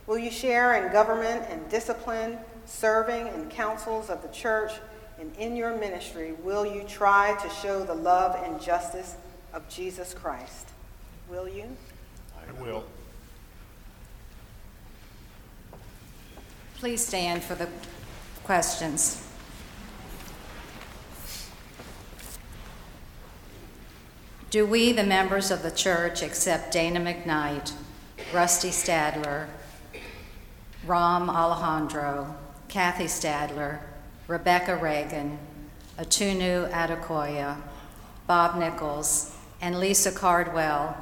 Will you share in government and discipline, serving in councils of the church? And in your ministry, will you try to show the love and justice of Jesus Christ? Will you? I will. Please stand for the questions. Do we, the members of the church, accept Dana McKnight, Rusty Stadler, Romulo Alejandro, Kathy Stadler, Rebecca Reagan, Itunu Adekoya, Bob Nichols, and Lisa Cardwell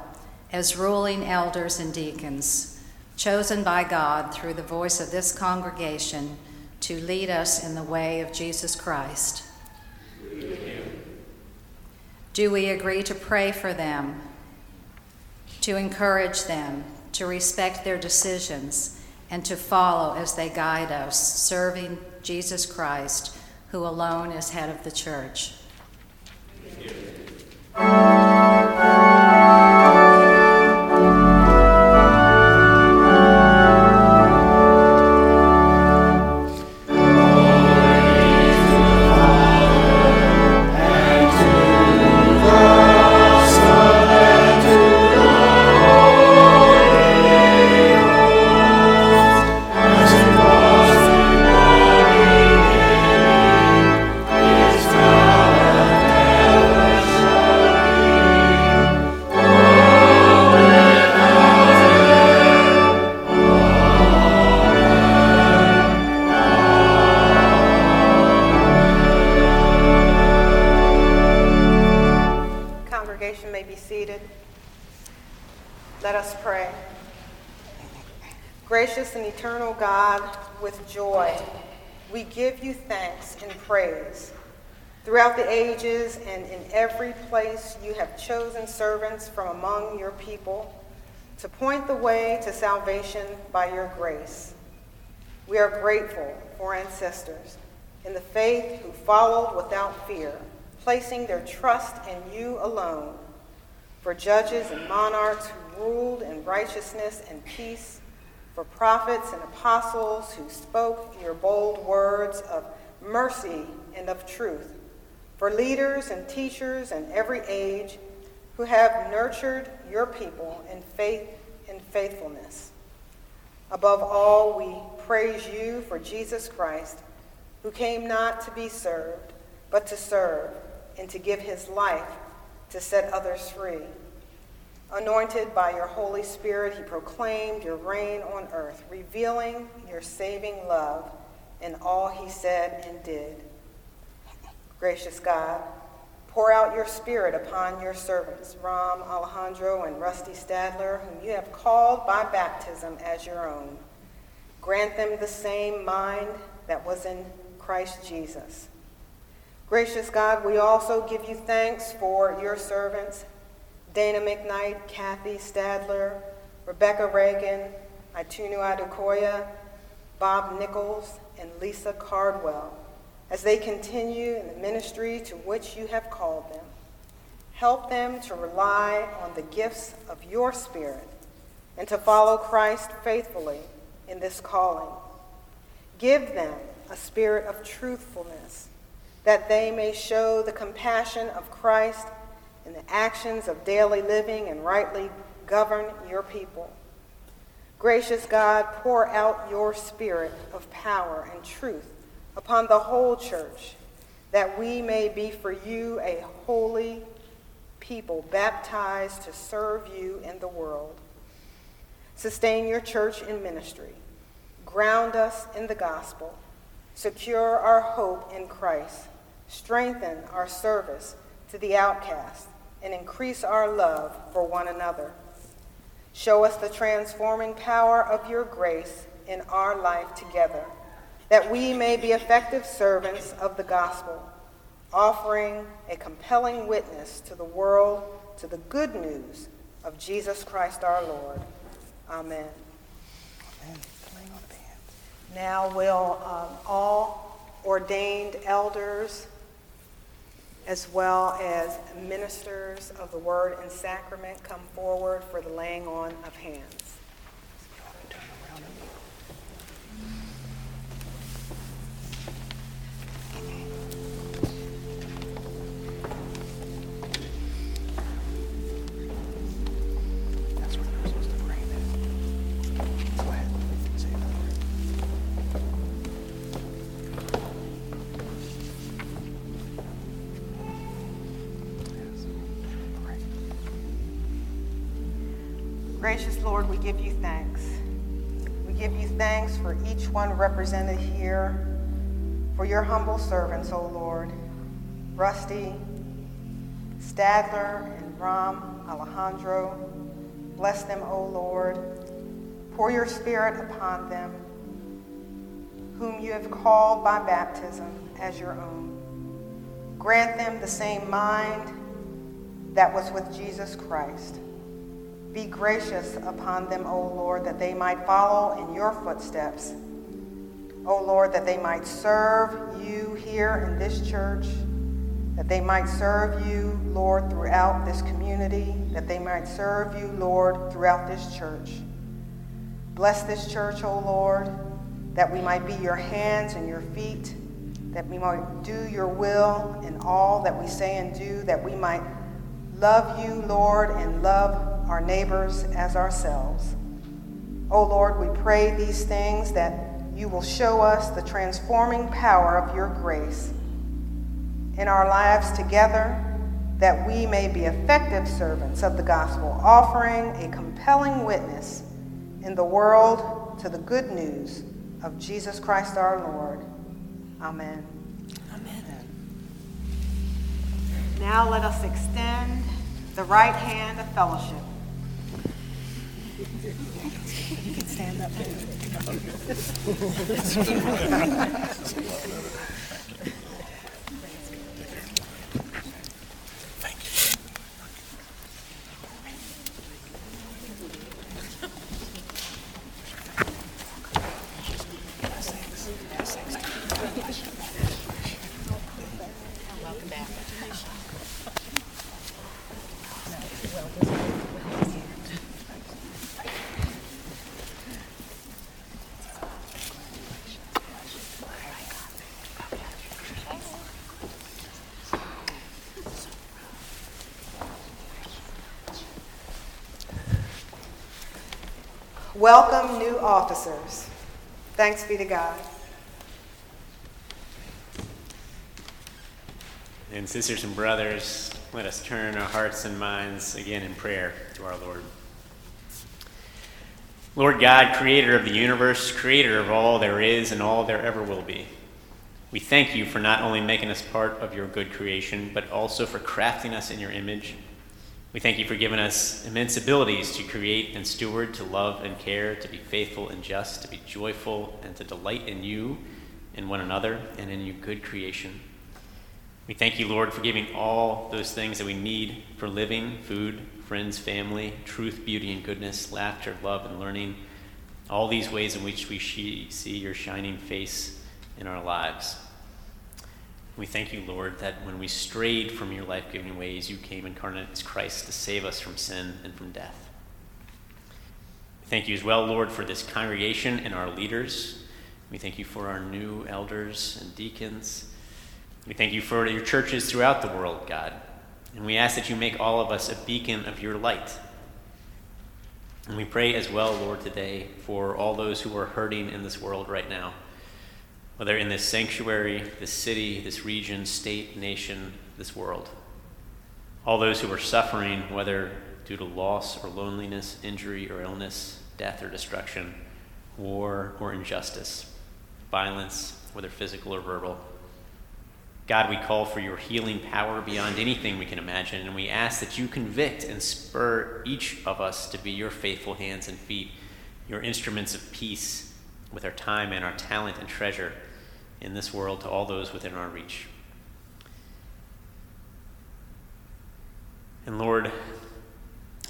as ruling elders and deacons, chosen by God through the voice of this congregation to lead us in the way of Jesus Christ? Amen. Do we agree to pray for them, to encourage them, to respect their decisions, and to follow as they guide us, serving Jesus Christ, who alone is head of the church? Gracious and eternal God, with joy we give you thanks and praise. Throughout the ages and in every place, you have chosen servants from among your people to point the way to salvation by your grace. We are grateful for ancestors in the faith who followed without fear, placing their trust in you alone, for judges and monarchs who ruled in righteousness and peace, for prophets and apostles who spoke your bold words of mercy and of truth, for leaders and teachers in every age who have nurtured your people in faith and faithfulness. Above all, we praise you for Jesus Christ, who came not to be served, but to serve and to give his life to set others free. Anointed by your Holy Spirit, he proclaimed your reign on earth, revealing your saving love in all he said and did. Gracious God, pour out your Spirit upon your servants, Rom, Alejandro, and Rusty Stadler, whom you have called by baptism as your own. Grant them the same mind that was in Christ Jesus. Gracious God, we also give you thanks for your servants, Dana McKnight, Kathy Stadler, Rebecca Reagan, Itunu Adekoya, Bob Nichols, and Lisa Cardwell, as they continue in the ministry to which you have called them. Help them to rely on the gifts of your Spirit and to follow Christ faithfully in this calling. Give them a spirit of truthfulness, that they may show the compassion of Christ in the actions of daily living and rightly govern your people. Gracious God, pour out your Spirit of power and truth upon the whole church, that we may be for you a holy people baptized to serve you in the world. Sustain your church in ministry. Ground us in the gospel. Secure our hope in Christ. Strengthen our service to the outcast, and increase our love for one another. Show us the transforming power of your grace in our life together, that we may be effective servants of the gospel, offering a compelling witness to the world to the good news of Jesus Christ our Lord. Amen. Amen. Now will all ordained elders, as well as ministers of the Word and Sacrament, come forward for the laying on of hands. Gracious Lord, we give you thanks. We give you thanks for each one represented here, for your humble servants, O Lord, Rusty, Stadler, and Rom, Alejandro. Bless them, O Lord. Pour your Spirit upon them, whom you have called by baptism as your own. Grant them the same mind that was with Jesus Christ. Be gracious upon them, O Lord, that they might follow in your footsteps. O Lord, that they might serve you here in this church, that they might serve you, Lord, throughout this community, that they might serve you, Lord, throughout this church. Bless this church, O Lord, that we might be your hands and your feet, that we might do your will in all that we say and do, that we might love you, Lord, and love our neighbors as ourselves. O Lord, we pray these things that you will show us the transforming power of your grace in our lives together, that we may be effective servants of the gospel, offering a compelling witness in the world to the good news of Jesus Christ our Lord. Amen. Amen. Now let us extend the right hand of fellowship. You can stand up. Thank you. Welcome back. Welcome, new officers. Thanks be to God. And sisters and brothers, let us turn our hearts and minds again in prayer to our Lord. Lord God, creator of the universe, creator of all there is and all there ever will be, we thank you for not only making us part of your good creation, but also for crafting us in your image. We thank you for giving us immense abilities to create and steward, to love and care, to be faithful and just, to be joyful and to delight in you, in one another, and in your good creation. We thank you, Lord, for giving all those things that we need for living: food, friends, family, truth, beauty, and goodness, laughter, love, and learning, all these ways in which we see your shining face in our lives. We thank you, Lord, that when we strayed from your life-giving ways, you came incarnate as Christ to save us from sin and from death. We thank you as well, Lord, for this congregation and our leaders. We thank you for our new elders and deacons. We thank you for your churches throughout the world, God, and we ask that you make all of us a beacon of your light. And we pray as well, Lord, today for all those who are hurting in this world right now, whether in this sanctuary, this city, this region, state, nation, this world. All those who are suffering, whether due to loss or loneliness, injury or illness, death or destruction, war or injustice, violence, whether physical or verbal. God, we call for your healing power beyond anything we can imagine, and we ask that you convict and spur each of us to be your faithful hands and feet, your instruments of peace, with our time and our talent and treasure in this world to all those within our reach. And Lord,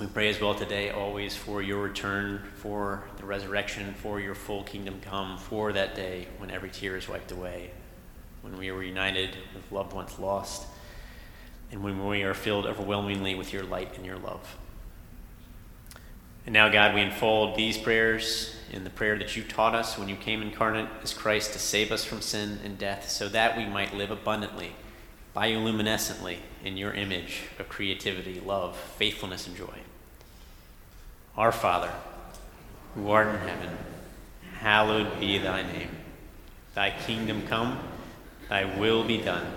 we pray as well today always for your return, for the resurrection, for your full kingdom come, for that day when every tear is wiped away, when we are reunited with loved ones lost, and when we are filled overwhelmingly with your light and your love. And now, God, we unfold these prayers in the prayer that you taught us when you came incarnate as Christ to save us from sin and death, so that we might live abundantly, bioluminescently, in your image of creativity, love, faithfulness, and joy. Our Father, who art in heaven, hallowed be thy name. Thy kingdom come, thy will be done,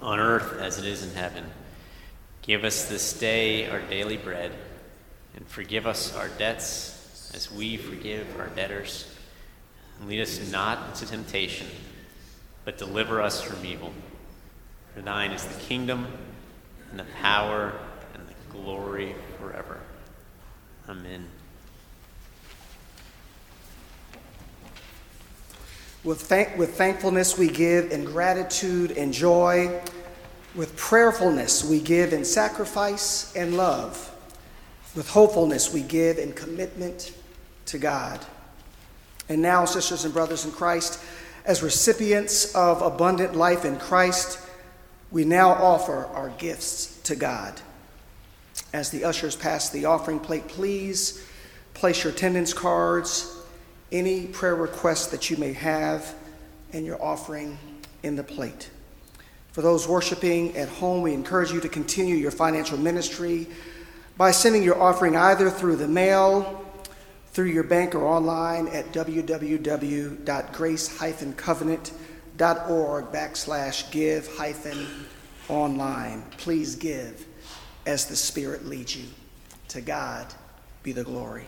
on earth as it is in heaven. Give us this day our daily bread, and forgive us our debts as we forgive our debtors. And lead us not into temptation, but deliver us from evil. For thine is the kingdom, and the power, and the glory forever. Amen. With thankfulness we give in gratitude and joy. With prayerfulness we give in sacrifice and love. With hopefulness we give in commitment to God. And now, sisters and brothers in Christ, as recipients of abundant life in Christ, we now offer our gifts to God. As the ushers pass the offering plate, please place your attendance cards, any prayer request that you may have, and your offering in the plate. For those worshiping at home, we encourage you to continue your financial ministry by sending your offering either through the mail, through your bank, or online at www.grace-covenant.org/give-online. Please give as the Spirit leads you. To God be the glory.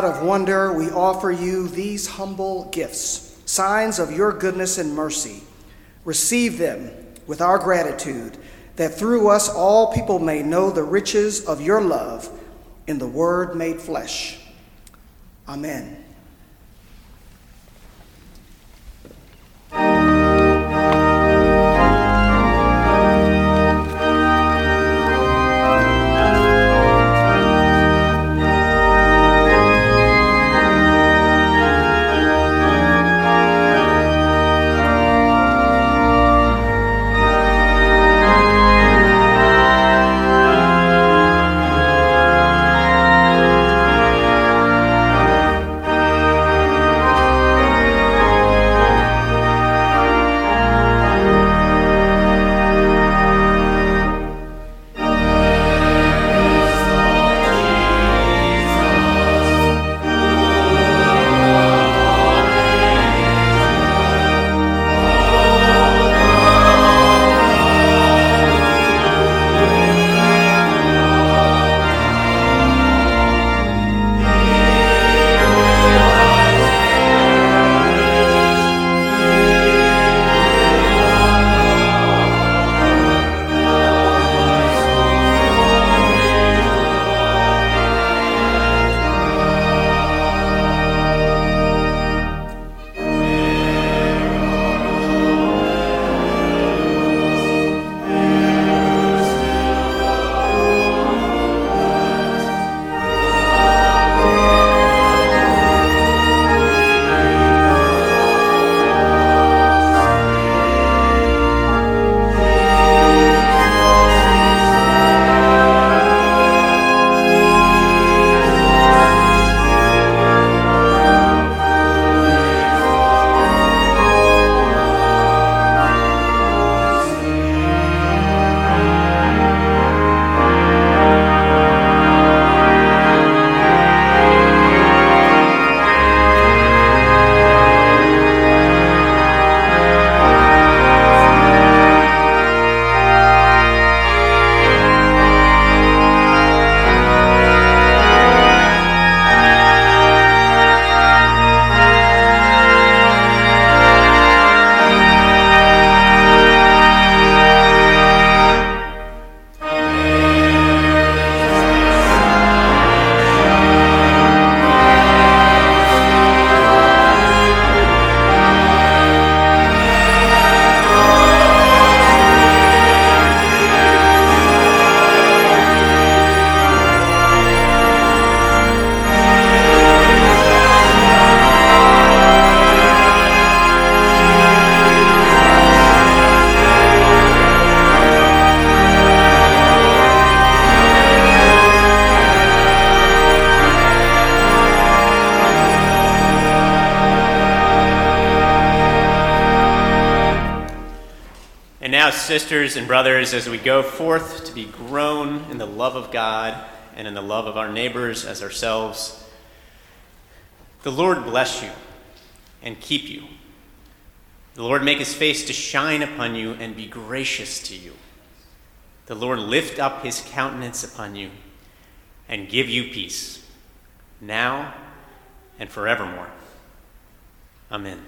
God of wonder, we offer you these humble gifts, signs of your goodness and mercy. Receive them with our gratitude, that through us all people may know the riches of your love in the Word made flesh. Amen. Sisters and brothers, as we go forth to be grown in the love of God and in the love of our neighbors as ourselves, the Lord bless you and keep you. The Lord make his face to shine upon you and be gracious to you. The Lord lift up his countenance upon you and give you peace, now and forevermore. Amen.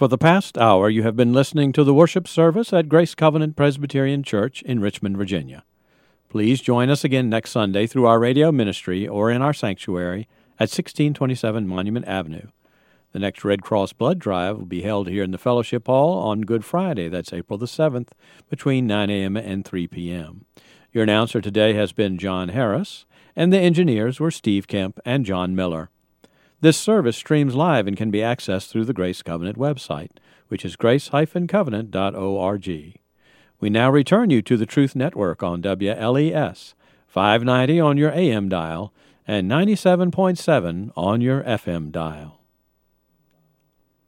For the past hour, you have been listening to the worship service at Grace Covenant Presbyterian Church in Richmond, Virginia. Please join us again next Sunday through our radio ministry or in our sanctuary at 1627 Monument Avenue. The next Red Cross blood drive will be held here in the Fellowship Hall on Good Friday, that's April the 7th, between 9 a.m. and 3 p.m. Your announcer today has been John Harris, and the engineers were Steve Kemp and John Miller. This service streams live and can be accessed through the Grace Covenant website, which is grace-covenant.org. We now return you to the Truth Network on WLES, 590 on your AM dial and 97.7 on your FM dial.